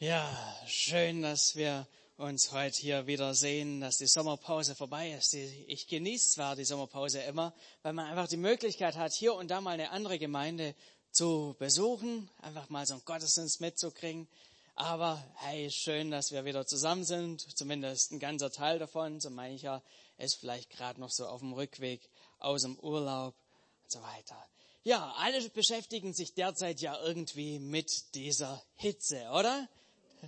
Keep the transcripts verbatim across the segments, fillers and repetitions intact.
Ja, schön, dass wir uns heute hier wieder sehen, dass die Sommerpause vorbei ist. Ich genieße zwar die Sommerpause immer, weil man einfach die Möglichkeit hat, hier und da mal eine andere Gemeinde zu besuchen, einfach mal so einen Gottesdienst mitzukriegen. Aber hey, schön, dass wir wieder zusammen sind, zumindest ein ganzer Teil davon. So mancher ist vielleicht gerade noch so auf dem Rückweg aus dem Urlaub und so weiter. Ja, alle beschäftigen sich derzeit ja irgendwie mit dieser Hitze, oder?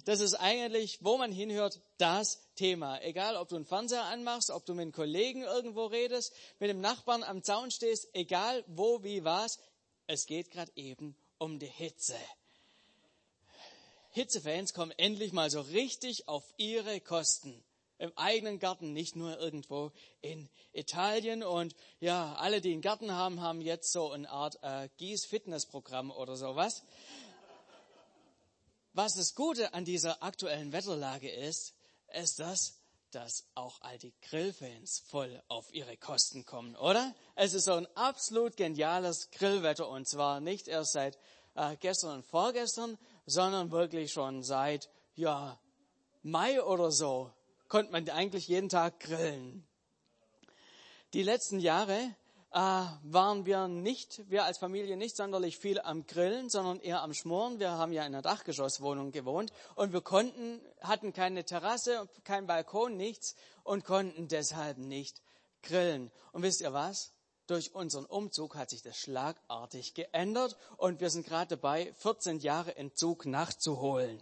Das ist eigentlich, wo man hinhört, das Thema. Egal, ob du einen Fernseher anmachst, ob du mit einem Kollegen irgendwo redest, mit dem Nachbarn am Zaun stehst, egal wo, wie, was, es geht gerade eben um die Hitze. Hitzefans kommen endlich mal so richtig auf ihre Kosten. Im eigenen Garten, nicht nur irgendwo in Italien. Und ja, alle, die einen Garten haben, haben jetzt so eine Art äh, Gieß-Fitness-Programm oder sowas. Was das Gute an dieser aktuellen Wetterlage ist, ist das, dass auch all die Grillfans voll auf ihre Kosten kommen, oder? Es ist so ein absolut geniales Grillwetter, und zwar nicht erst seit äh, gestern und vorgestern, sondern wirklich schon seit ja Mai oder so konnte man eigentlich jeden Tag grillen. Die letzten Jahre äh, waren wir nicht, wir als Familie nicht sonderlich viel am Grillen, sondern eher am Schmoren. Wir haben ja in einer Dachgeschosswohnung gewohnt und wir konnten, hatten keine Terrasse, keinen Balkon, nichts und konnten deshalb nicht grillen. Und wisst ihr was? Durch unseren Umzug hat sich das schlagartig geändert und wir sind gerade dabei, vierzehn Jahre Entzug nachzuholen.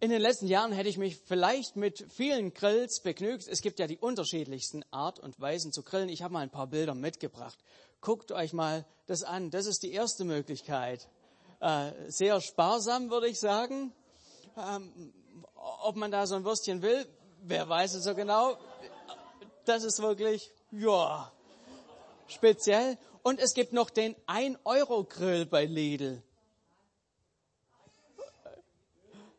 In den letzten Jahren hätte ich mich vielleicht mit vielen Grills begnügt. Es gibt ja die unterschiedlichsten Art und Weisen zu grillen. Ich habe mal ein paar Bilder mitgebracht. Guckt euch mal das an. Das ist die erste Möglichkeit. Äh, sehr sparsam, würde ich sagen. Ähm, ob man da so ein Würstchen will, wer weiß es so genau. Das ist wirklich, ja, speziell. Und es gibt noch den ein Euro Grill bei Lidl.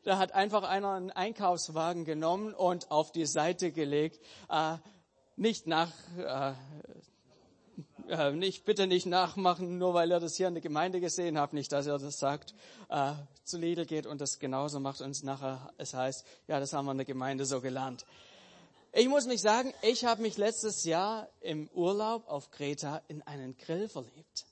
Da hat einfach einer einen Einkaufswagen genommen und auf die Seite gelegt. Äh, nicht nach, äh, äh, nicht, bitte nicht nachmachen, nur weil ihr das hier in der Gemeinde gesehen habt. Nicht, dass ihr das sagt, äh, zu Lidl geht und das genauso macht und nachher es heißt, ja, das haben wir in der Gemeinde so gelernt. Ich muss mich sagen, ich habe mich letztes Jahr im Urlaub auf Kreta in einen Grill verliebt.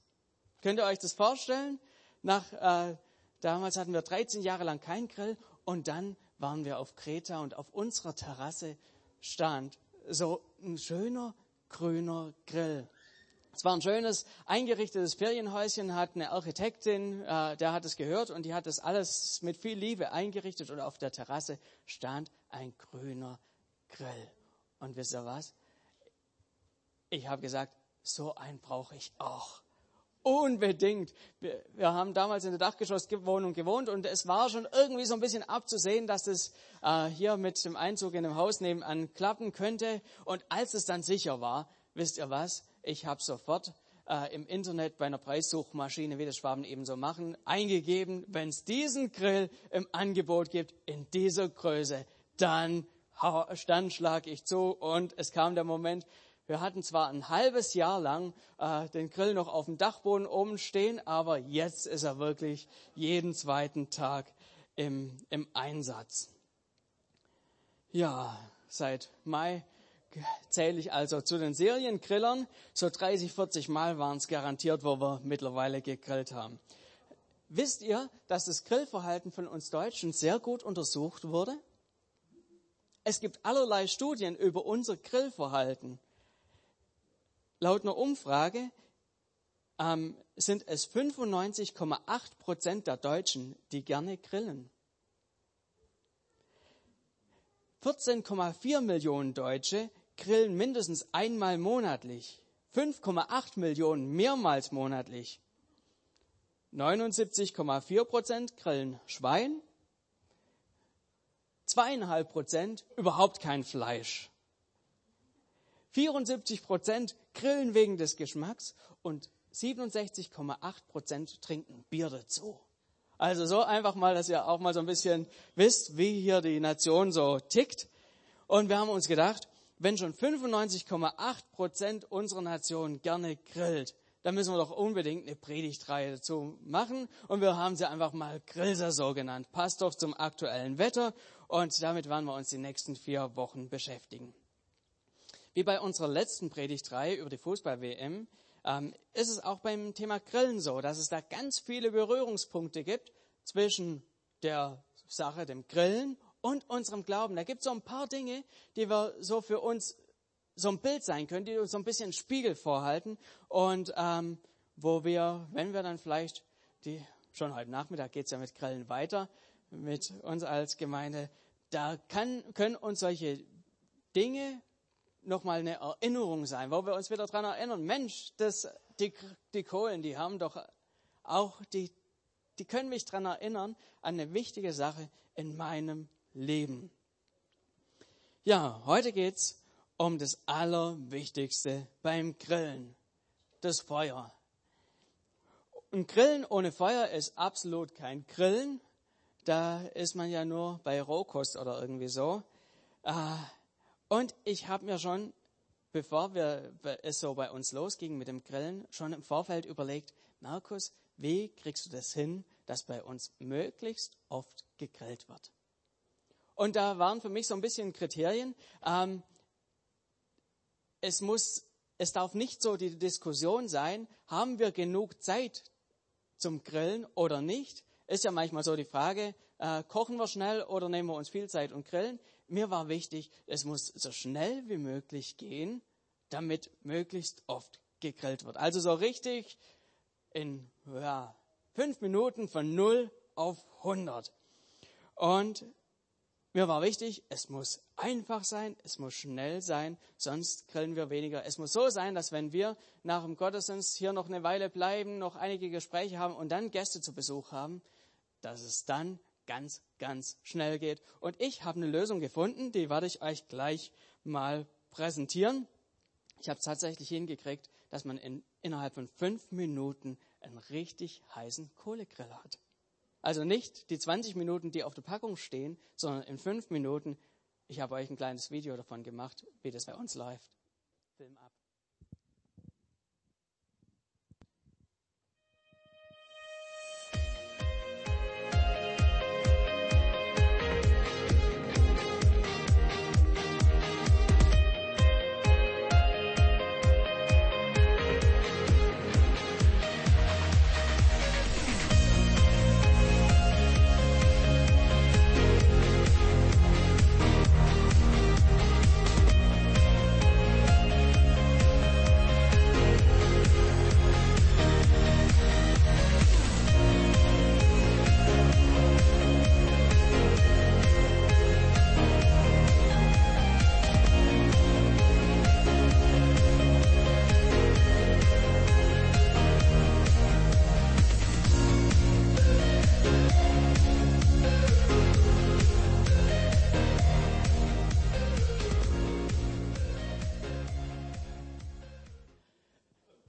Könnt ihr euch das vorstellen? Nach äh, Damals hatten wir dreizehn Jahre lang keinen Grill und dann waren wir auf Kreta und auf unserer Terrasse stand so ein schöner grüner Grill. Es war ein schönes eingerichtetes Ferienhäuschen, hat eine Architektin, äh, der hat es gehört und die hat das alles mit viel Liebe eingerichtet und auf der Terrasse stand ein grüner Grill. Und wisst ihr was? Ich habe gesagt, so einen brauche ich auch. Unbedingt. Wir, wir haben damals in der Dachgeschosswohnung gewohnt und es war schon irgendwie so ein bisschen abzusehen, dass es äh, hier mit dem Einzug in dem Haus nebenan klappen könnte. Und als es dann sicher war, wisst ihr was, ich habe sofort äh, im Internet bei einer Preissuchmaschine, wie das Schwaben eben so machen, eingegeben, wenn es diesen Grill im Angebot gibt, in dieser Größe, dann, dann schlage ich zu. Und es kam der Moment. Wir hatten zwar ein halbes Jahr lang äh, den Grill noch auf dem Dachboden oben stehen, aber jetzt ist er wirklich jeden zweiten Tag im, im Einsatz. Ja, seit Mai zähle ich also zu den Seriengrillern. So dreißig, vierzig Mal waren es garantiert, wo wir mittlerweile gegrillt haben. Wisst ihr, dass das Grillverhalten von uns Deutschen sehr gut untersucht wurde? Es gibt allerlei Studien über unser Grillverhalten. Laut einer Umfrage ähm, sind es fünfundneunzig Komma acht Prozent der Deutschen, die gerne grillen. vierzehn Komma vier Millionen Deutsche grillen mindestens einmal monatlich, fünf Komma acht Millionen mehrmals monatlich. neunundsiebzig Komma vier Prozent grillen Schwein, zwei Komma fünf Prozent überhaupt kein Fleisch. vierundsiebzig Prozent grillen wegen des Geschmacks und siebenundsechzig Komma acht Prozent trinken Bier dazu. Also so einfach mal, dass ihr auch mal so ein bisschen wisst, wie hier die Nation so tickt. Und wir haben uns gedacht, wenn schon fünfundneunzig Komma acht Prozent unserer Nation gerne grillt, da müssen wir doch unbedingt eine Predigtreihe dazu machen. Und wir haben sie einfach mal Grillsaison genannt. Passt doch zum aktuellen Wetter. Und damit werden wir uns die nächsten vier Wochen beschäftigen. Wie bei unserer letzten Predigtreihe über die Fußball-W M ähm, ist es auch beim Thema Grillen so, dass es da ganz viele Berührungspunkte gibt zwischen der Sache, dem Grillen und unserem Glauben. Da gibt es so ein paar Dinge, die wir so für uns so ein Bild sein können, die uns so ein bisschen Spiegel vorhalten und ähm, wo wir, wenn wir dann vielleicht, die schon heute Nachmittag geht es ja mit Grillen weiter, mit uns als Gemeinde, da kann, können uns solche Dinge nochmal eine Erinnerung sein, wo wir uns wieder daran erinnern, Mensch, das, die, die Kohlen, die haben doch auch, die, die können mich daran erinnern, an eine wichtige Sache in meinem Leben. Ja, heute geht's um das Allerwichtigste beim Grillen, das Feuer. Ein Grillen ohne Feuer ist absolut kein Grillen. Da ist man ja nur bei Rohkost oder irgendwie so. Und ich habe mir schon, bevor wir es so bei uns losging mit dem Grillen, schon im Vorfeld überlegt, Markus, wie kriegst du das hin, dass bei uns möglichst oft gegrillt wird? Und da waren für mich so ein bisschen Kriterien. Ähm, es muss, es darf nicht so die Diskussion sein, haben wir genug Zeit zum Grillen oder nicht? Ist ja manchmal so die Frage, äh, kochen wir schnell oder nehmen wir uns viel Zeit und grillen? Mir war wichtig, es muss so schnell wie möglich gehen, damit möglichst oft gegrillt wird. Also so richtig in ja, fünf Minuten von null auf hundert. Und mir war wichtig, es muss einfach sein, es muss schnell sein, sonst grillen wir weniger. Es muss so sein, dass wenn wir nach dem Gottesdienst hier noch eine Weile bleiben, noch einige Gespräche haben und dann Gäste zu Besuch haben, dass es dann ganz, ganz schnell geht. Und ich habe eine Lösung gefunden, die werde ich euch gleich mal präsentieren. Ich habe es tatsächlich hingekriegt, dass man in, innerhalb von fünf Minuten einen richtig heißen Kohlegrill hat. Also nicht die zwanzig Minuten, die auf der Packung stehen, sondern in fünf Minuten. Ich habe euch ein kleines Video davon gemacht, wie das bei uns läuft. Film ab.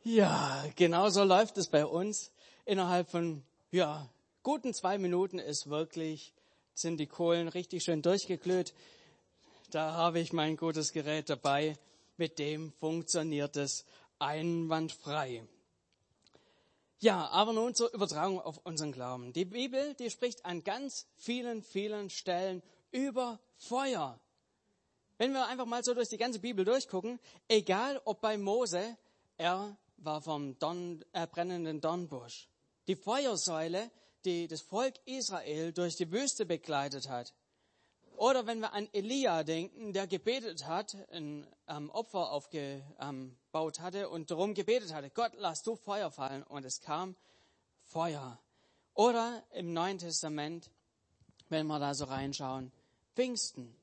Ja, genau so läuft es bei uns. Innerhalb von ja, guten zwei Minuten ist wirklich, sind die Kohlen richtig schön durchgeglüht. Da habe ich mein gutes Gerät dabei. Mit dem funktioniert es einwandfrei. Ja, aber nun zur Übertragung auf unseren Glauben. Die Bibel, die spricht an ganz vielen, vielen Stellen über Feuer. Wenn wir einfach mal so durch die ganze Bibel durchgucken, egal ob bei Mose, er war vom Don, äh, brennenden Dornbusch. Die Feuersäule, die das Volk Israel durch die Wüste begleitet hat. Oder wenn wir an Elia denken, der gebetet hat, ein ähm, Opfer aufgebaut hatte und darum gebetet hatte, Gott, lass du Feuer fallen. Und es kam Feuer. Oder im Neuen Testament, wenn wir da so reinschauen, Pfingsten.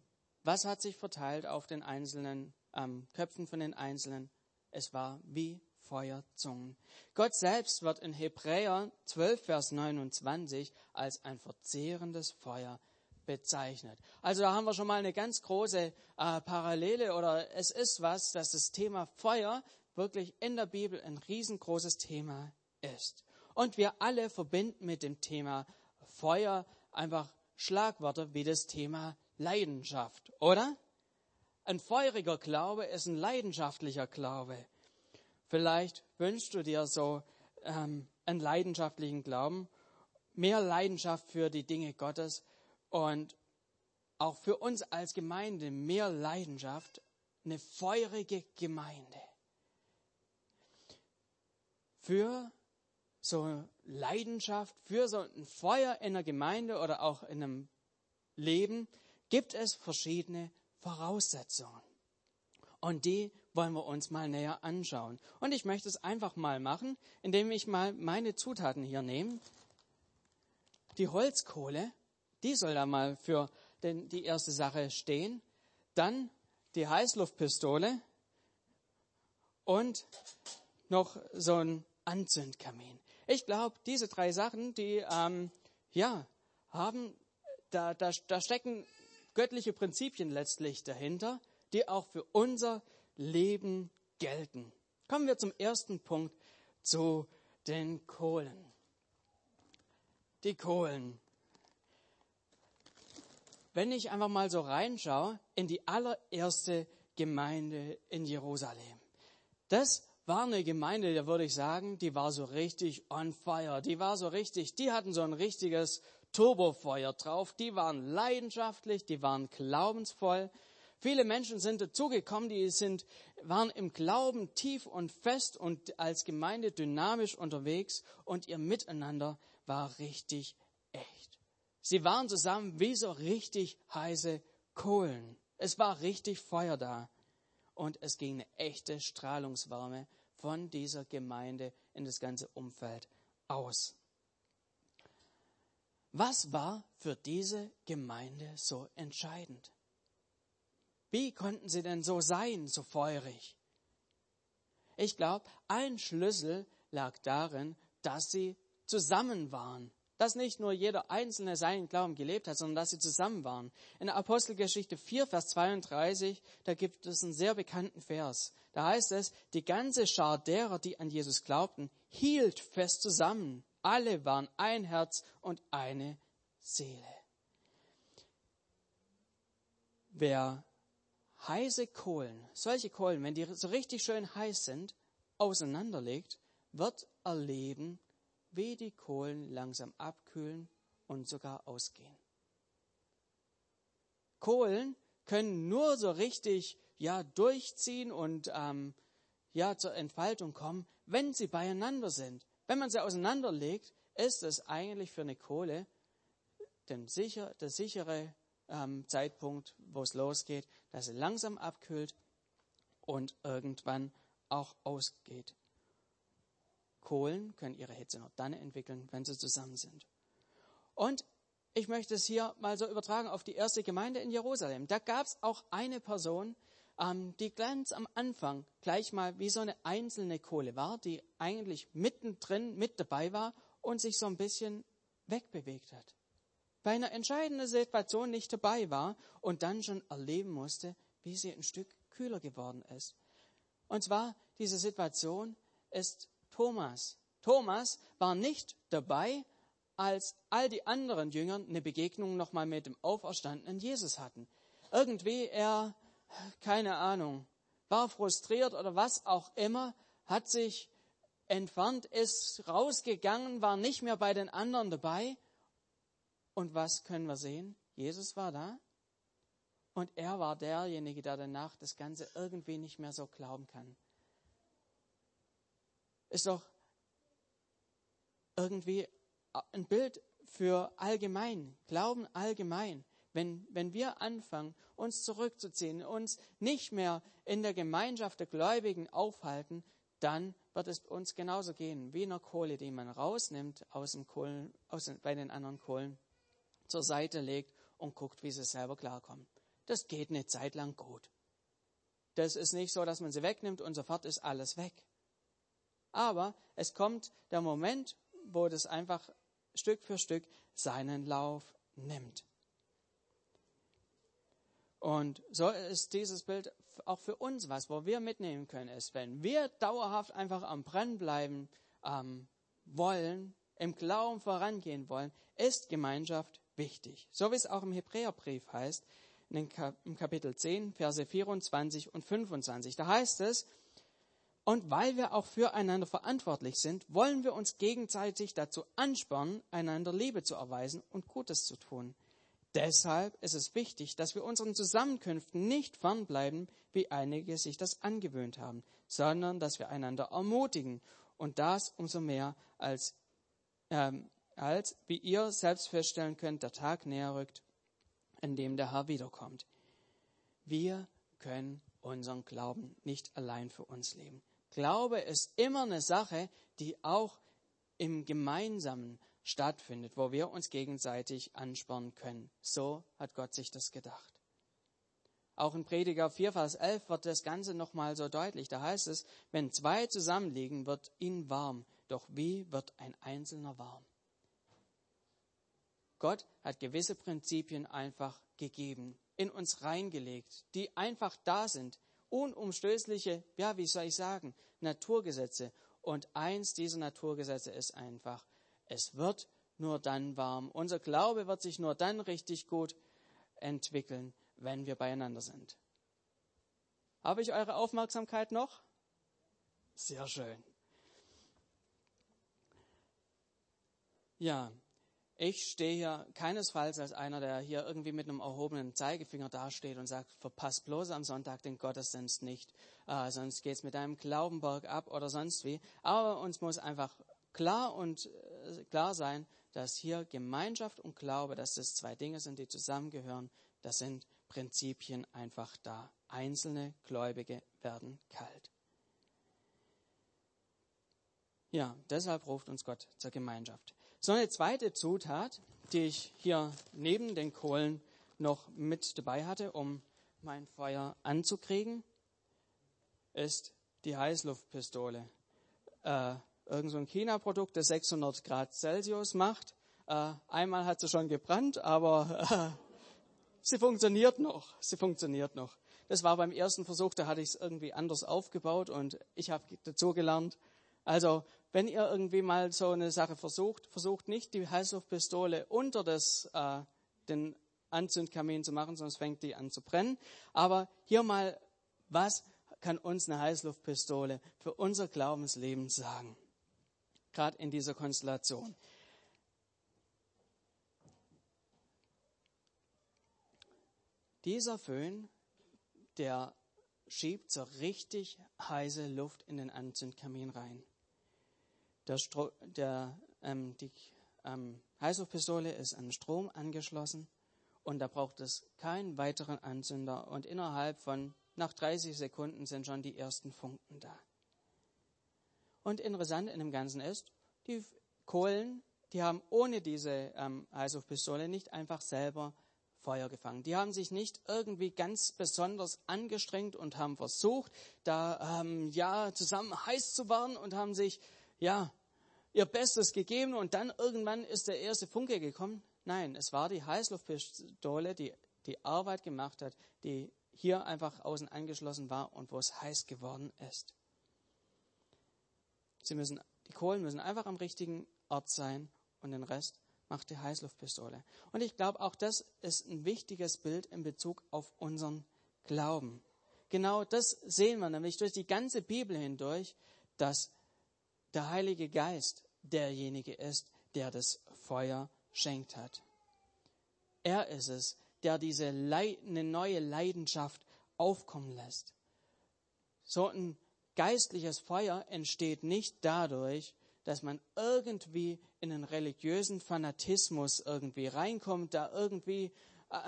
Was hat sich verteilt auf den einzelnen ähm, Köpfen von den Einzelnen? Es war wie Feuerzungen. Gott selbst wird in Hebräer zwölf, Vers neunundzwanzig als ein verzehrendes Feuer bezeichnet. Also da haben wir schon mal eine ganz große äh, Parallele oder es ist was, dass das Thema Feuer wirklich in der Bibel ein riesengroßes Thema ist. Und wir alle verbinden mit dem Thema Feuer einfach Schlagwörter wie das Thema Leidenschaft, oder? Ein feuriger Glaube ist ein leidenschaftlicher Glaube. Vielleicht wünschst du dir so ähm, einen leidenschaftlichen Glauben, mehr Leidenschaft für die Dinge Gottes und auch für uns als Gemeinde mehr Leidenschaft, eine feurige Gemeinde. Für so Leidenschaft, für so ein Feuer in der Gemeinde oder auch in einem Leben gibt es verschiedene Voraussetzungen. Und die wollen wir uns mal näher anschauen. Und ich möchte es einfach mal machen, indem ich mal meine Zutaten hier nehme. Die Holzkohle, die soll da mal für den, die erste Sache stehen. Dann die Heißluftpistole und noch so ein Anzündkamin. Ich glaube, diese drei Sachen, die ähm, ja haben, da, da, da stecken göttliche Prinzipien letztlich dahinter, die auch für unser Leben gelten. Kommen wir zum ersten Punkt, zu den Kohlen. Die Kohlen. Wenn ich einfach mal so reinschaue in die allererste Gemeinde in Jerusalem. Das war eine Gemeinde, da würde ich sagen, die war so richtig on fire. Die war so richtig, die hatten so ein richtiges Turbofeuer drauf. Die waren leidenschaftlich, die waren glaubensvoll. Viele Menschen sind dazugekommen, die sind, waren im Glauben tief und fest und als Gemeinde dynamisch unterwegs und ihr Miteinander war richtig echt. Sie waren zusammen wie so richtig heiße Kohlen. Es war richtig Feuer da und es ging eine echte Strahlungswärme von dieser Gemeinde in das ganze Umfeld aus. Was war für diese Gemeinde so entscheidend? Wie konnten sie denn so sein, so feurig? Ich glaube, ein Schlüssel lag darin, dass sie zusammen waren. Dass nicht nur jeder Einzelne seinen Glauben gelebt hat, sondern dass sie zusammen waren. In der Apostelgeschichte vier, Vers zweiunddreißig, da gibt es einen sehr bekannten Vers. Da heißt es, die ganze Schar derer, die an Jesus glaubten, hielt fest zusammen. Alle waren ein Herz und eine Seele. Wer heiße Kohlen, solche Kohlen, wenn die so richtig schön heiß sind, auseinanderlegt, wird erleben, wie die Kohlen langsam abkühlen und sogar ausgehen. Kohlen können nur so richtig ja durchziehen und ähm, ja zur Entfaltung kommen, wenn sie beieinander sind. Wenn man sie auseinanderlegt, ist es eigentlich für eine Kohle der sicher, der sichere Zeitpunkt, wo es losgeht, dass sie langsam abkühlt und irgendwann auch ausgeht. Kohlen können ihre Hitze nur dann entwickeln, wenn sie zusammen sind. Und ich möchte es hier mal so übertragen auf die erste Gemeinde in Jerusalem. Da gab es auch eine Person, die ganz am Anfang gleich mal wie so eine einzelne Kohle war, die eigentlich mittendrin mit dabei war und sich so ein bisschen wegbewegt hat. Bei einer entscheidenden Situation nicht dabei war und dann schon erleben musste, wie sie ein Stück kühler geworden ist. Und zwar, diese Situation ist Thomas. Thomas war nicht dabei, als all die anderen Jüngern eine Begegnung nochmal mit dem auferstandenen Jesus hatten. Irgendwie er, keine Ahnung, war frustriert oder was auch immer, hat sich entfernt, ist rausgegangen, war nicht mehr bei den anderen dabei. Und was können wir sehen? Jesus war da und er war derjenige, der danach das Ganze irgendwie nicht mehr so glauben kann. Ist doch irgendwie ein Bild für allgemein, Glauben allgemein. Wenn, wenn wir anfangen, uns zurückzuziehen, uns nicht mehr in der Gemeinschaft der Gläubigen aufhalten, dann wird es uns genauso gehen wie einer Kohle, die man rausnimmt aus dem Kohlen, aus den, bei den anderen Kohlen, zur Seite legt und guckt, wie sie selber klarkommen. Das geht eine Zeit lang gut. Das ist nicht so, dass man sie wegnimmt und sofort ist alles weg. Aber es kommt der Moment, wo das einfach Stück für Stück seinen Lauf nimmt. Und so ist dieses Bild auch für uns was, wo wir mitnehmen können, ist, wenn wir dauerhaft einfach am Brennen bleiben ähm, wollen, im Glauben vorangehen wollen, ist Gemeinschaft wichtig. So wie es auch im Hebräerbrief heißt, in Kapitel zehn, Verse vierundzwanzig und fünfundzwanzig. Da heißt es, Und weil wir auch füreinander verantwortlich sind, wollen wir uns gegenseitig dazu anspornen, einander Liebe zu erweisen und Gutes zu tun. Deshalb ist es wichtig, dass wir unseren Zusammenkünften nicht fernbleiben, wie einige sich das angewöhnt haben, sondern dass wir einander ermutigen. Und das umso mehr, als, ähm, als wie ihr selbst feststellen könnt, der Tag näher rückt, an dem der Herr wiederkommt. Wir können unseren Glauben nicht allein für uns leben. Glaube ist immer eine Sache, die auch im Gemeinsamen stattfindet, wo wir uns gegenseitig anspornen können. So hat Gott sich das gedacht. Auch in Prediger vier, Vers elf wird das Ganze nochmal so deutlich. Da heißt es, wenn zwei zusammenliegen, wird ihnen warm. Doch wie wird ein Einzelner warm? Gott hat gewisse Prinzipien einfach gegeben, in uns reingelegt, die einfach da sind. Unumstößliche, ja, wie soll ich sagen, Naturgesetze. Und eins dieser Naturgesetze ist einfach, es wird nur dann warm. Unser Glaube wird sich nur dann richtig gut entwickeln, wenn wir beieinander sind. Habe ich eure Aufmerksamkeit noch? Sehr schön. Ja, ich stehe hier keinesfalls als einer, der hier irgendwie mit einem erhobenen Zeigefinger dasteht und sagt, verpass bloß am Sonntag den Gottesdienst nicht, äh, sonst geht's mit deinem Glauben bergab oder sonst wie. Aber uns muss einfach klar und äh, klar sein, dass hier Gemeinschaft und Glaube, dass das zwei Dinge sind, die zusammengehören. Das sind Prinzipien einfach da. Einzelne Gläubige werden kalt. Ja, deshalb ruft uns Gott zur Gemeinschaft. So eine zweite Zutat, die ich hier neben den Kohlen noch mit dabei hatte, um mein Feuer anzukriegen, ist die Heißluftpistole. Äh, Irgend so ein China-Produkt, das sechshundert Grad Celsius macht. Äh, einmal hat sie schon gebrannt, aber äh, sie funktioniert noch. Sie funktioniert noch. Das war beim ersten Versuch, da hatte ich es irgendwie anders aufgebaut und ich habe dazu gelernt. Also, wenn ihr irgendwie mal so eine Sache versucht, versucht nicht die Heißluftpistole unter das, äh, den Anzündkamin zu machen, sonst fängt die an zu brennen. Aber hier mal, was kann uns eine Heißluftpistole für unser Glaubensleben sagen? Gerade in dieser Konstellation. Dieser Föhn, der schiebt so richtig heiße Luft in den Anzündkamin rein. Der Stro- der, ähm, die ähm, Heißluftpistole ist an Strom angeschlossen und da braucht es keinen weiteren Anzünder und innerhalb von, nach dreißig Sekunden sind schon die ersten Funken da. Und interessant in dem Ganzen ist, die Kohlen, die haben ohne diese ähm, Heißluftpistole nicht einfach selber Feuer gefangen. Die haben sich nicht irgendwie ganz besonders angestrengt und haben versucht, da ähm, ja zusammen heiß zu werden und haben sich ja ihr Bestes gegeben und dann irgendwann ist der erste Funke gekommen. Nein, es war die Heißluftpistole, die die Arbeit gemacht hat, die hier einfach außen angeschlossen war und wo es heiß geworden ist. Sie müssen, die Kohlen müssen einfach am richtigen Ort sein und den Rest macht die Heißluftpistole. Und ich glaube, auch das ist ein wichtiges Bild in Bezug auf unseren Glauben. Genau das sehen wir nämlich durch die ganze Bibel hindurch, dass der Heilige Geist derjenige ist, der das Feuer schenkt hat. Er ist es, der diese Leid, eine neue Leidenschaft aufkommen lässt. So ein geistliches Feuer entsteht nicht dadurch, dass man irgendwie in einen religiösen Fanatismus irgendwie reinkommt, da irgendwie äh,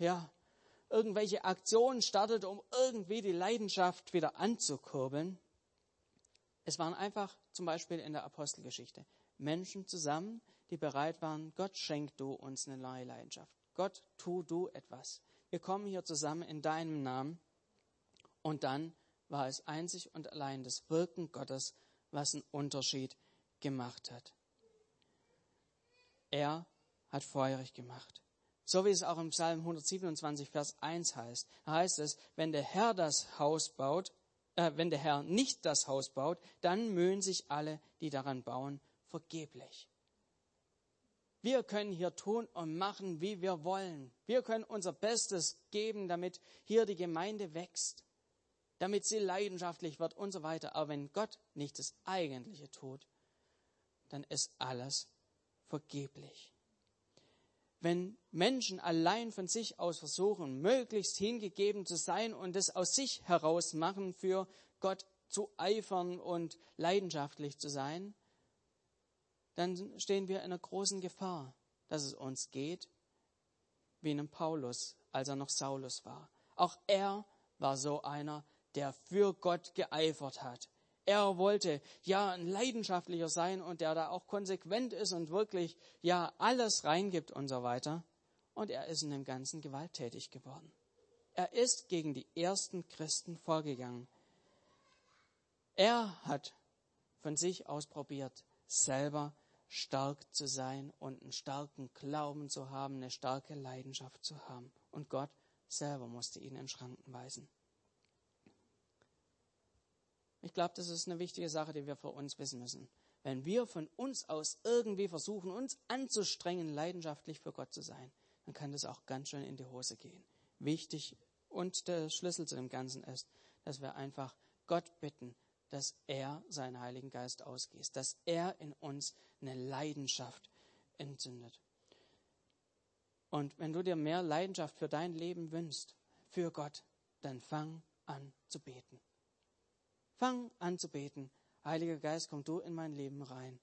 ja, irgendwelche Aktionen startet, um irgendwie die Leidenschaft wieder anzukurbeln. Es waren einfach zum Beispiel in der Apostelgeschichte Menschen zusammen, die bereit waren, Gott, schenk du uns eine neue Leidenschaft. Gott, tu du etwas. Wir kommen hier zusammen in deinem Namen. Und dann war es einzig und allein das Wirken Gottes, was einen Unterschied gemacht hat. Er hat feurig gemacht. So wie es auch im Psalm hundertsiebenundzwanzig, Vers eins heißt. Da heißt es, wenn der Herr das Haus baut, äh, wenn der Herr nicht das Haus baut, dann mühen sich alle, die daran bauen, vergeblich. Wir können hier tun und machen, wie wir wollen. Wir können unser Bestes geben, damit hier die Gemeinde wächst. damit sie leidenschaftlich wird und so weiter. Aber wenn Gott nicht das Eigentliche tut, dann ist alles vergeblich. Wenn Menschen allein von sich aus versuchen, möglichst hingegeben zu sein und es aus sich heraus machen, für Gott zu eifern und leidenschaftlich zu sein, dann stehen wir in einer großen Gefahr, dass es uns geht wie einem Paulus, als er noch Saulus war. Auch er war so einer, der für Gott geeifert hat. Er wollte ja ein leidenschaftlicher sein und der da auch konsequent ist und wirklich ja alles reingibt und so weiter. Und er ist in dem Ganzen gewalttätig geworden. Er ist gegen die ersten Christen vorgegangen. Er hat von sich aus probiert, selber stark zu sein und einen starken Glauben zu haben, eine starke Leidenschaft zu haben. Und Gott selber musste ihn in Schranken weisen. Ich glaube, das ist eine wichtige Sache, die wir für uns wissen müssen. Wenn wir von uns aus irgendwie versuchen, uns anzustrengen, leidenschaftlich für Gott zu sein, dann kann das auch ganz schön in die Hose gehen. Wichtig und der Schlüssel zu dem Ganzen ist, dass wir einfach Gott bitten, dass er seinen Heiligen Geist ausgießt, dass er in uns eine Leidenschaft entzündet. Und wenn du dir mehr Leidenschaft für dein Leben wünschst, für Gott, dann fang an zu beten. Fang an zu beten. Heiliger Geist, komm du in mein Leben rein.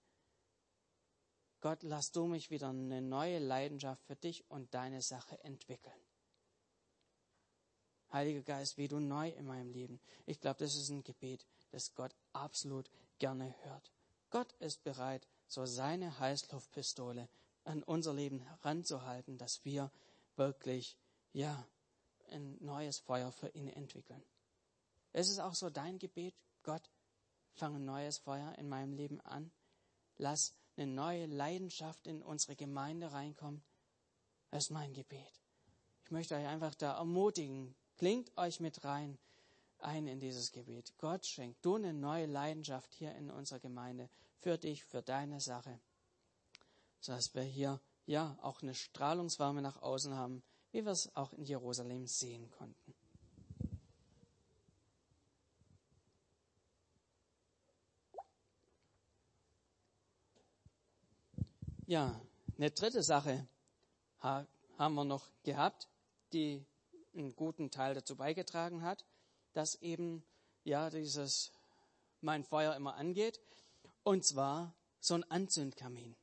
Gott, lass du mich wieder eine neue Leidenschaft für dich und deine Sache entwickeln. Heiliger Geist, wie du neu in meinem Leben. Ich glaube, das ist ein Gebet, das Gott absolut gerne hört. Gott ist bereit, so seine Heißluftpistole an unser Leben heranzuhalten, dass wir wirklich, ja, ein neues Feuer für ihn entwickeln. Es ist auch so dein Gebet, Gott, fange ein neues Feuer in meinem Leben an. Lass eine neue Leidenschaft in unsere Gemeinde reinkommen. Das ist mein Gebet. Ich möchte euch einfach da ermutigen. Klingt euch mit rein, ein in dieses Gebet. Gott, schenk du eine neue Leidenschaft hier in unserer Gemeinde für dich, für deine Sache. Sodass wir hier ja auch eine Strahlungswärme nach außen haben, wie wir es auch in Jerusalem sehen konnten. Ja, eine dritte Sache ha, haben wir noch gehabt, die einen guten Teil dazu beigetragen hat, dass eben ja dieses mein Feuer immer angeht, und zwar so ein Anzündkamin.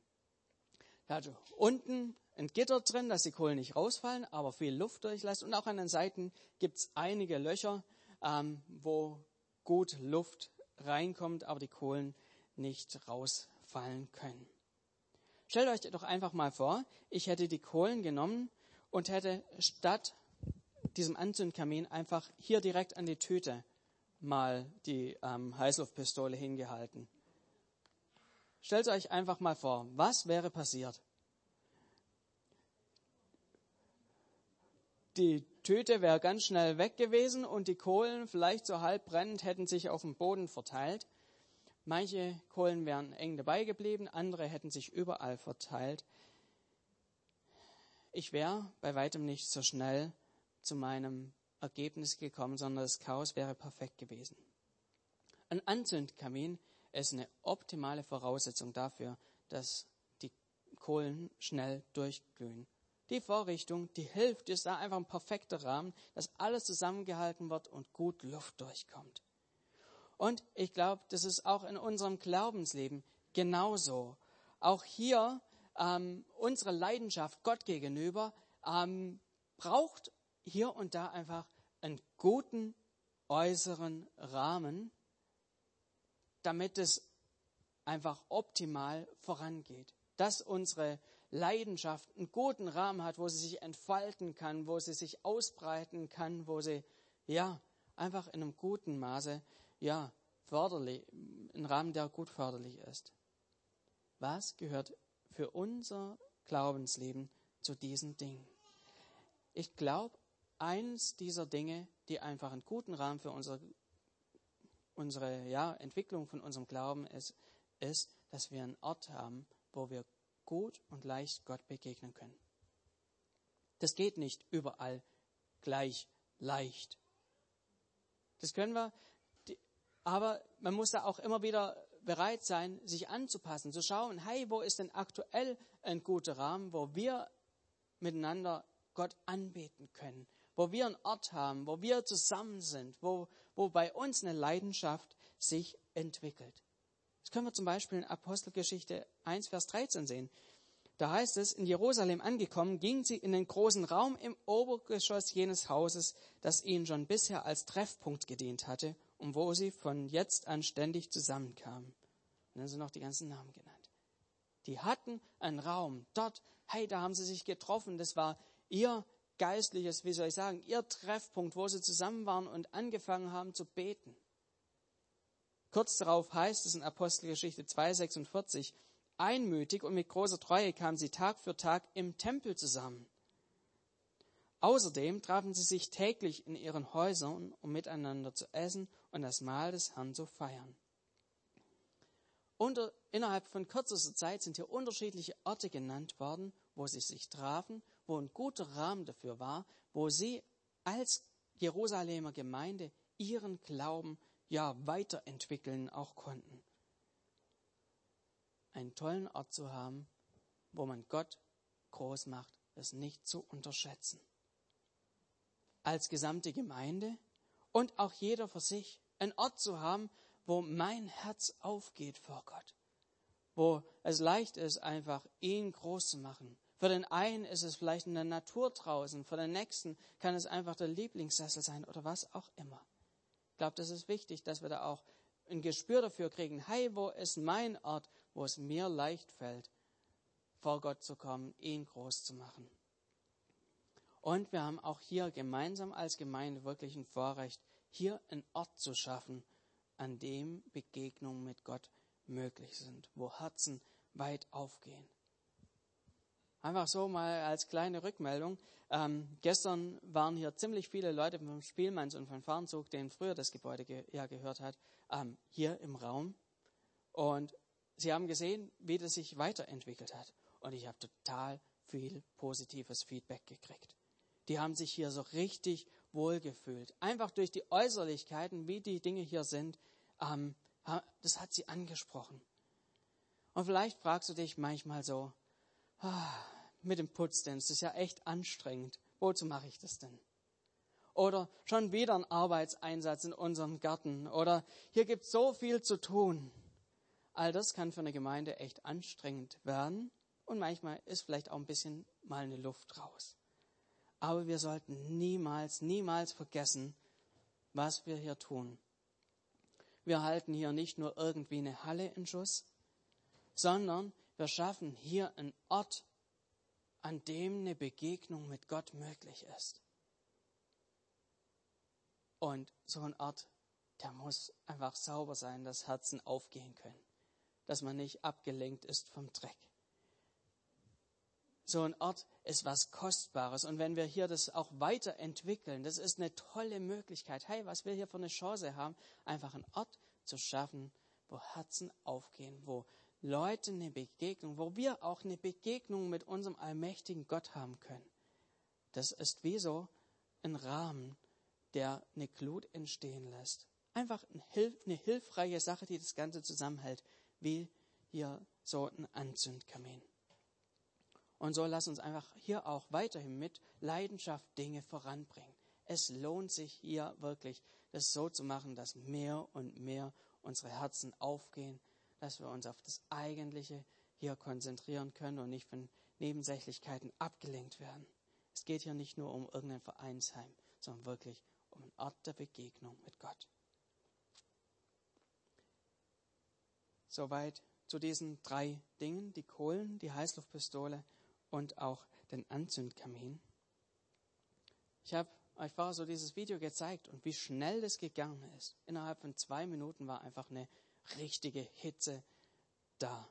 Da hat unten ein Gitter drin, dass die Kohlen nicht rausfallen, aber viel Luft durchlässt, und auch an den Seiten gibt es einige Löcher, ähm, wo gut Luft reinkommt, aber die Kohlen nicht rausfallen können. Stellt euch doch einfach mal vor, ich hätte die Kohlen genommen und hätte statt diesem Anzündkamin einfach hier direkt an die Tüte mal die ähm, Heißluftpistole hingehalten. Stellt euch einfach mal vor, was wäre passiert? Die Tüte wäre ganz schnell weg gewesen und die Kohlen, vielleicht so halb brennend, hätten sich auf dem Boden verteilt. Manche Kohlen wären eng dabei geblieben, andere hätten sich überall verteilt. Ich wäre bei weitem nicht so schnell zu meinem Ergebnis gekommen, sondern das Chaos wäre perfekt gewesen. Ein Anzündkamin ist eine optimale Voraussetzung dafür, dass die Kohlen schnell durchglühen. Die Vorrichtung, die hilft, ist da einfach ein perfekter Rahmen, dass alles zusammengehalten wird und gut Luft durchkommt. Und ich glaube, das ist auch in unserem Glaubensleben genauso. Auch hier ähm, unsere Leidenschaft Gott gegenüber ähm, braucht hier und da einfach einen guten äußeren Rahmen, damit es einfach optimal vorangeht. Dass unsere Leidenschaft einen guten Rahmen hat, wo sie sich entfalten kann, wo sie sich ausbreiten kann, wo sie ja einfach in einem guten Maße ja, förderlich, ein Rahmen, der gut förderlich ist. Was gehört für unser Glaubensleben zu diesen Dingen? Ich glaube, eines dieser Dinge, die einfach einen guten Rahmen für unsere, unsere ja, Entwicklung von unserem Glauben ist, ist, dass wir einen Ort haben, wo wir gut und leicht Gott begegnen können. Das geht nicht überall gleich leicht. Das können wir, aber man muss da auch immer wieder bereit sein, sich anzupassen, zu schauen, hey, wo ist denn aktuell ein guter Rahmen, wo wir miteinander Gott anbeten können, wo wir einen Ort haben, wo wir zusammen sind, wo, wo bei uns eine Leidenschaft sich entwickelt. Das können wir zum Beispiel in Apostelgeschichte eins, Vers dreizehn sehen. Da heißt es, in Jerusalem angekommen, gingen sie in den großen Raum im Obergeschoss jenes Hauses, das ihnen schon bisher als Treffpunkt gedient hatte und wo sie von jetzt an ständig zusammenkamen. Und dann sind noch die ganzen Namen genannt. Die hatten einen Raum dort, hey, da haben sie sich getroffen, das war ihr geistliches, wie soll ich sagen, ihr Treffpunkt, wo sie zusammen waren und angefangen haben zu beten. Kurz darauf heißt es in Apostelgeschichte zwei, sechsundvierzig, einmütig und mit großer Treue kamen sie Tag für Tag im Tempel zusammen. Außerdem trafen sie sich täglich in ihren Häusern, um miteinander zu essen und das Mahl des Herrn zu feiern. Unter, innerhalb von kürzester Zeit sind hier unterschiedliche Orte genannt worden, wo sie sich trafen, wo ein guter Rahmen dafür war, wo sie als Jerusalemer Gemeinde ihren Glauben ja weiterentwickeln auch konnten. Einen tollen Ort zu haben, wo man Gott groß macht, ist nicht zu unterschätzen. Als gesamte Gemeinde und auch jeder für sich einen Ort zu haben, wo mein Herz aufgeht vor Gott, wo es leicht ist, einfach ihn groß zu machen. Für den einen ist es vielleicht in der Natur draußen, für den nächsten kann es einfach der Lieblingssessel sein oder was auch immer. Ich glaube, das ist wichtig, dass wir da auch ein Gespür dafür kriegen, hey, wo ist mein Ort, wo es mir leicht fällt, vor Gott zu kommen, ihn groß zu machen. Und wir haben auch hier gemeinsam als Gemeinde wirklich ein Vorrecht, hier einen Ort zu schaffen, an dem Begegnungen mit Gott möglich sind, wo Herzen weit aufgehen. Einfach so mal als kleine Rückmeldung. Ähm, gestern waren hier ziemlich viele Leute vom Spielmanns und vom Fahrenzug, denen früher das Gebäude ge- ja, gehört hat, ähm, hier im Raum. Und sie haben gesehen, wie das sich weiterentwickelt hat. Und ich habe total viel positives Feedback gekriegt. Die haben sich hier so richtig wohlgefühlt. Einfach durch die Äußerlichkeiten, wie die Dinge hier sind, ähm, das hat sie angesprochen. Und vielleicht fragst du dich manchmal so, ah, mit dem Putzdienst, das ist ja echt anstrengend. Wozu mache ich das denn? Oder schon wieder ein Arbeitseinsatz in unserem Garten. Oder hier gibt es so viel zu tun. All das kann für eine Gemeinde echt anstrengend werden. Und manchmal ist vielleicht auch ein bisschen mal eine Luft raus. Aber wir sollten niemals, niemals vergessen, was wir hier tun. Wir halten hier nicht nur irgendwie eine Halle in Schuss, sondern wir schaffen hier einen Ort, an dem eine Begegnung mit Gott möglich ist. Und so ein Ort, der muss einfach sauber sein, dass Herzen aufgehen können, dass man nicht abgelenkt ist vom Dreck. So ein Ort ist was Kostbares. Und wenn wir hier das auch weiterentwickeln, das ist eine tolle Möglichkeit. Hey, was wir hier für eine Chance haben, einfach einen Ort zu schaffen, wo Herzen aufgehen, wo Leute eine Begegnung, wo wir auch eine Begegnung mit unserem allmächtigen Gott haben können. Das ist wie so ein Rahmen, der eine Glut entstehen lässt. Einfach eine hilfreiche Sache, die das Ganze zusammenhält, wie hier so ein Anzündkamin. Und so lass uns einfach hier auch weiterhin mit Leidenschaft Dinge voranbringen. Es lohnt sich hier wirklich, das so zu machen, dass mehr und mehr unsere Herzen aufgehen, dass wir uns auf das Eigentliche hier konzentrieren können und nicht von Nebensächlichkeiten abgelenkt werden. Es geht hier nicht nur um irgendein Vereinsheim, sondern wirklich um einen Ort der Begegnung mit Gott. Soweit zu diesen drei Dingen, die Kohlen, die Heißluftpistole und auch den Anzündkamin. Ich habe euch vorher so dieses Video gezeigt und wie schnell das gegangen ist. Innerhalb von zwei Minuten war einfach eine richtige Hitze da.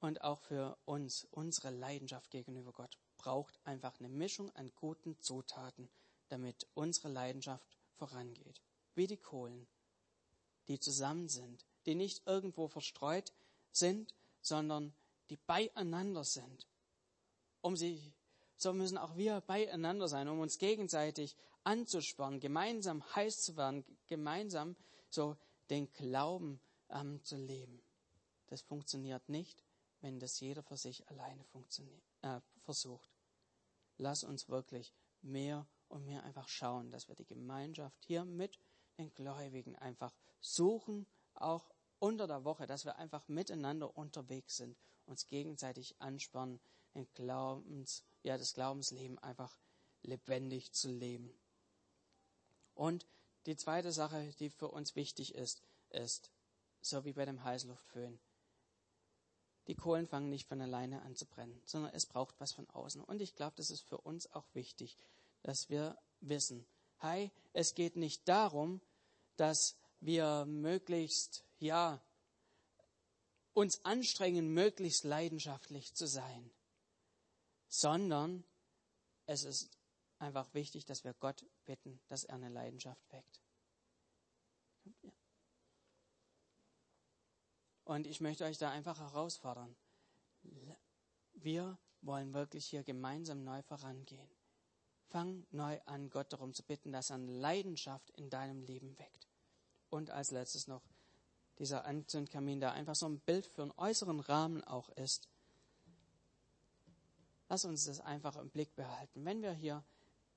Und auch für uns, unsere Leidenschaft gegenüber Gott braucht einfach eine Mischung an guten Zutaten, damit unsere Leidenschaft vorangeht. Wie die Kohlen, die zusammen sind, die nicht irgendwo verstreut sind, sondern die beieinander sind, um sich so müssen auch wir beieinander sein, um uns gegenseitig anzuspornen, gemeinsam heiß zu werden, gemeinsam so den Glauben ähm, zu leben. Das funktioniert nicht, wenn das jeder für sich alleine funktioniert, äh, versucht. Lass uns wirklich mehr und mehr einfach schauen, dass wir die Gemeinschaft hier mit den Gläubigen einfach suchen, auch unter der Woche, dass wir einfach miteinander unterwegs sind, uns gegenseitig anspornen, den Glaubens, ja, das Glaubensleben einfach lebendig zu leben. Und die zweite Sache, die für uns wichtig ist, ist, so wie bei dem Heißluftföhn, die Kohlen fangen nicht von alleine an zu brennen, sondern es braucht was von außen. Und ich glaube, das ist für uns auch wichtig, dass wir wissen, hey, es geht nicht darum, dass wir möglichst, ja, uns anstrengen, möglichst leidenschaftlich zu sein, sondern es ist einfach wichtig, dass wir Gott bitten, dass er eine Leidenschaft weckt. Und ich möchte euch da einfach herausfordern. Wir wollen wirklich hier gemeinsam neu vorangehen. Fang neu an, Gott darum zu bitten, dass er eine Leidenschaft in deinem Leben weckt. Und als letztes noch dieser Anzündkamin, der einfach so ein Bild für einen äußeren Rahmen auch ist. Lass uns das einfach im Blick behalten. Wenn wir hier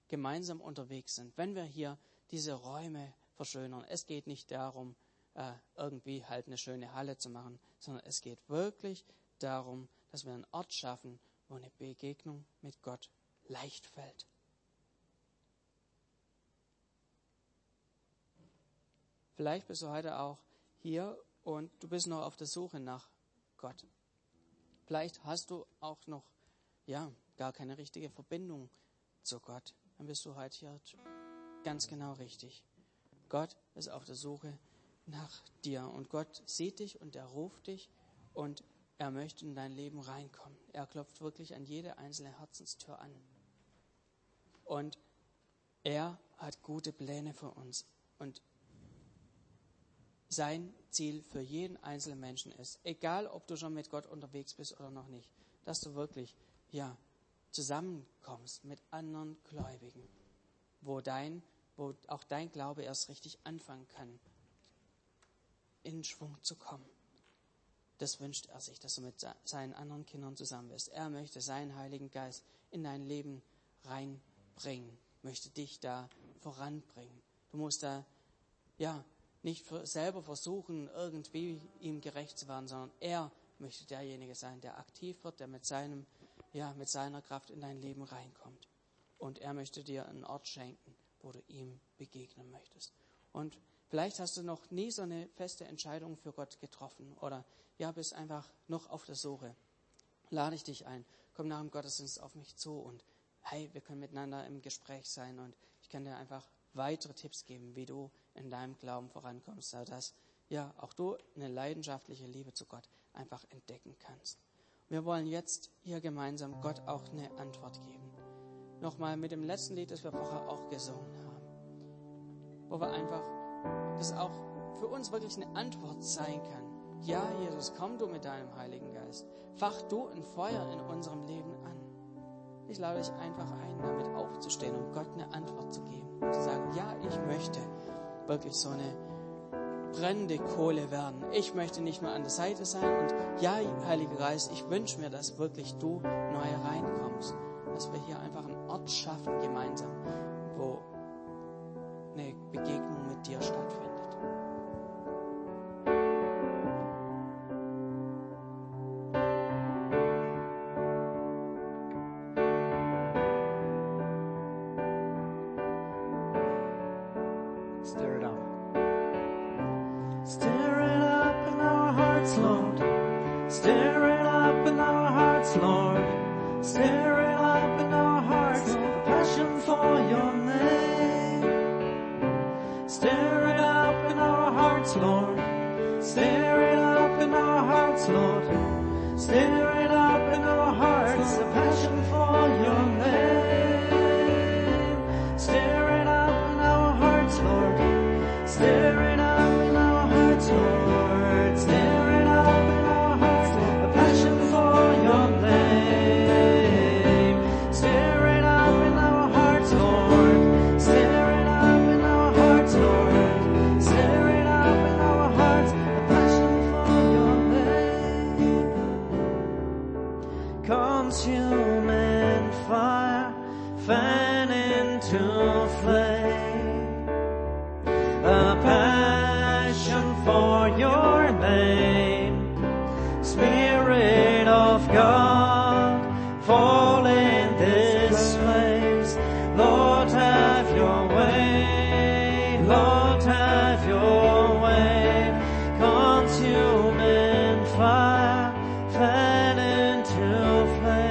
gemeinsam unterwegs sind, wenn wir hier diese Räume verschönern, es geht nicht darum, irgendwie halt eine schöne Halle zu machen, sondern es geht wirklich darum, dass wir einen Ort schaffen, wo eine Begegnung mit Gott leicht fällt. Vielleicht bist du heute auch hier und du bist noch auf der Suche nach Gott. Vielleicht hast du auch noch, ja, gar keine richtige Verbindung zu Gott. Dann bist du heute hier ganz genau richtig. Gott ist auf der Suche nach dir und Gott sieht dich und er ruft dich und er möchte in dein Leben reinkommen. Er klopft wirklich an jede einzelne Herzenstür an. Und er hat gute Pläne für uns. Und sein Ziel für jeden einzelnen Menschen ist, egal ob du schon mit Gott unterwegs bist oder noch nicht, dass du wirklich, ja, zusammenkommst mit anderen Gläubigen, wo dein, wo auch dein Glaube erst richtig anfangen kann, in Schwung zu kommen. Das wünscht er sich, dass du mit seinen anderen Kindern zusammen bist. Er möchte seinen Heiligen Geist in dein Leben reinbringen, möchte dich da voranbringen. Du musst da, ja, nicht selber versuchen, irgendwie ihm gerecht zu werden, sondern er möchte derjenige sein, der aktiv wird, der mit seinem, ja, mit seiner Kraft in dein Leben reinkommt. Und er möchte dir einen Ort schenken, wo du ihm begegnen möchtest. Und vielleicht hast du noch nie so eine feste Entscheidung für Gott getroffen oder, ja, bist einfach noch auf der Suche. Lade ich dich ein, komm nach dem Gottesdienst auf mich zu und hey, wir können miteinander im Gespräch sein und ich kann dir einfach weitere Tipps geben, wie du in deinem Glauben vorankommst, sodass, ja, auch du eine leidenschaftliche Liebe zu Gott einfach entdecken kannst. Wir wollen jetzt hier gemeinsam Gott auch eine Antwort geben. Nochmal mit dem letzten Lied, das wir vorher auch gesungen haben, wo wir einfach, das auch für uns wirklich eine Antwort sein kann. Ja, Jesus, komm du mit deinem Heiligen Geist. Fach du ein Feuer in unserem Leben an. Ich lade dich einfach ein, damit aufzustehen und Gott eine Antwort zu geben. Und zu sagen, ja, ich möchte wirklich so eine brennende Kohle werden. Ich möchte nicht nur an der Seite sein. Und ja, Heiliger Geist, ich wünsche mir, dass wirklich du neu reinkommst. Dass wir hier einfach einen Ort schaffen gemeinsam, wo eine Begegnung mit dir stattfindet. Stir it up. Stir it up in our hearts, Lord. Stir it up in our hearts, Lord. Stir it up in our hearts, the passion for your name. Stir it up in our hearts, Lord. Stir it up in our hearts, Lord. Stir it up in our hearts, the passion for your name. Stir it up in our hearts, Lord. Stir it up in our hearts, Lord. Stir it up in our hearts, a passion for your name. Stir fan into flame, a passion for your name, Spirit of God, fall in this place, Lord, have your way, Lord, have your way, consuming fire, fan into flame.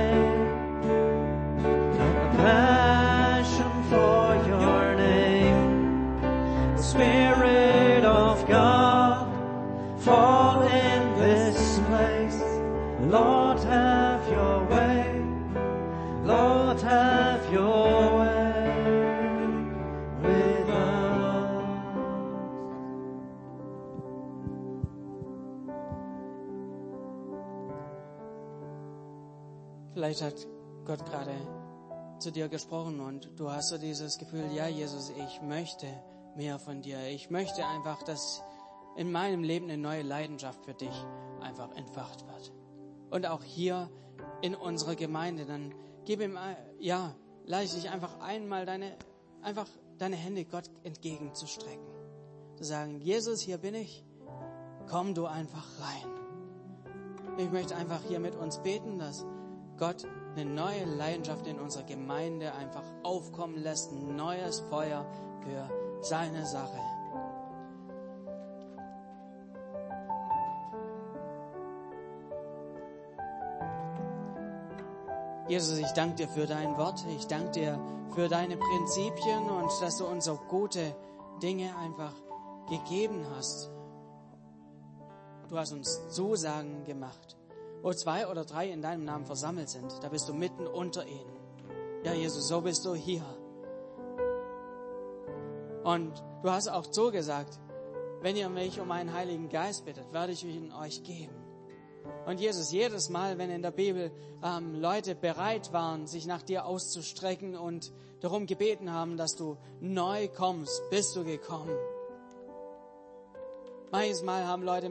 Passion for your name, Spirit of God, fall in this place. Lord, have your way. Lord, have your way with us. Vielleicht hat Gott gerade zu dir gesprochen und du hast so dieses Gefühl, ja Jesus, ich möchte mehr von dir. Ich möchte einfach, dass in meinem Leben eine neue Leidenschaft für dich einfach entfacht wird. Und auch hier in unserer Gemeinde, dann gib ihm, ja, leiste dich einfach einmal deine, einfach deine Hände Gott entgegenzustrecken. Zu sagen, Jesus, hier bin ich, komm du einfach rein. Ich möchte einfach hier mit uns beten, dass Gott eine neue Leidenschaft in unserer Gemeinde einfach aufkommen lässt, ein neues Feuer für seine Sache. Jesus, ich danke dir für dein Wort, ich danke dir für deine Prinzipien und dass du uns so gute Dinge einfach gegeben hast. Du hast uns Zusagen gemacht. Wo zwei oder drei in deinem Namen versammelt sind, da bist du mitten unter ihnen. Ja, Jesus, so bist du hier. Und du hast auch so gesagt, wenn ihr mich um einen Heiligen Geist bittet, werde ich ihn euch geben. Und Jesus, jedes Mal, wenn in der Bibel ähm, Leute bereit waren, sich nach dir auszustrecken und darum gebeten haben, dass du neu kommst, bist du gekommen. Manches Mal haben Leute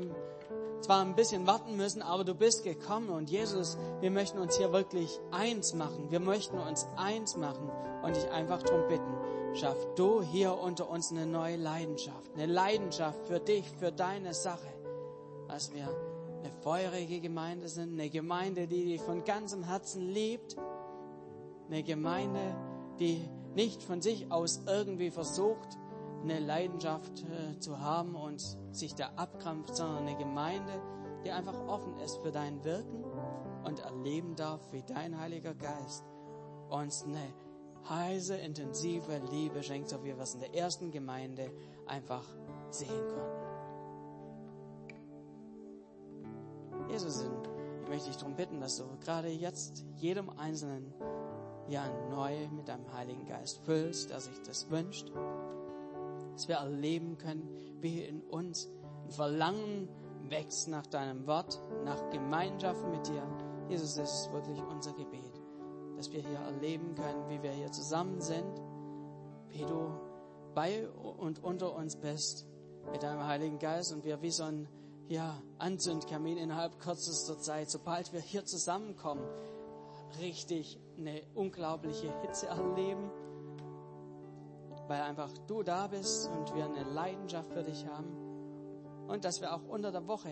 zwar ein bisschen warten müssen, aber du bist gekommen. Und Jesus, wir möchten uns hier wirklich eins machen. Wir möchten uns eins machen und dich einfach darum bitten. Schaff du hier unter uns eine neue Leidenschaft. Eine Leidenschaft für dich, für deine Sache. Dass wir eine feurige Gemeinde sind. Eine Gemeinde, die dich von ganzem Herzen liebt. Eine Gemeinde, die nicht von sich aus irgendwie versucht, eine Leidenschaft äh, zu haben und sich da abkrampft, sondern eine Gemeinde, die einfach offen ist für dein Wirken und erleben darf, wie dein Heiliger Geist uns eine heiße, intensive Liebe schenkt, so wie wir es in der ersten Gemeinde einfach sehen konnten. Jesus, ich möchte dich darum bitten, dass du gerade jetzt jedem Einzelnen ja neu mit deinem Heiligen Geist füllst, der sich das wünscht. Dass wir erleben können, wie in uns ein Verlangen wächst nach deinem Wort, nach Gemeinschaft mit dir. Jesus, das ist wirklich unser Gebet, dass wir hier erleben können, wie wir hier zusammen sind, wie du bei und unter uns bist mit deinem Heiligen Geist und wir wie so ein ja, Anzündkamin innerhalb kürzester Zeit, sobald wir hier zusammenkommen, richtig eine unglaubliche Hitze erleben, weil einfach du da bist und wir eine Leidenschaft für dich haben und dass wir auch unter der Woche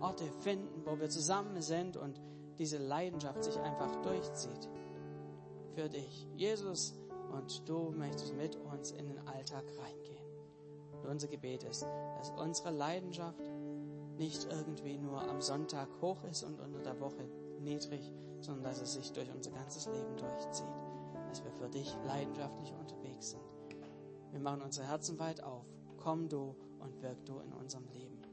Orte finden, wo wir zusammen sind und diese Leidenschaft sich einfach durchzieht für dich, Jesus, und du möchtest mit uns in den Alltag reingehen. Und unser Gebet ist, dass unsere Leidenschaft nicht irgendwie nur am Sonntag hoch ist und unter der Woche niedrig, sondern dass es sich durch unser ganzes Leben durchzieht, dass wir für dich leidenschaftlich unterwegs sind. Wir machen unsere Herzen weit auf. Komm du und wirk du in unserem Leben.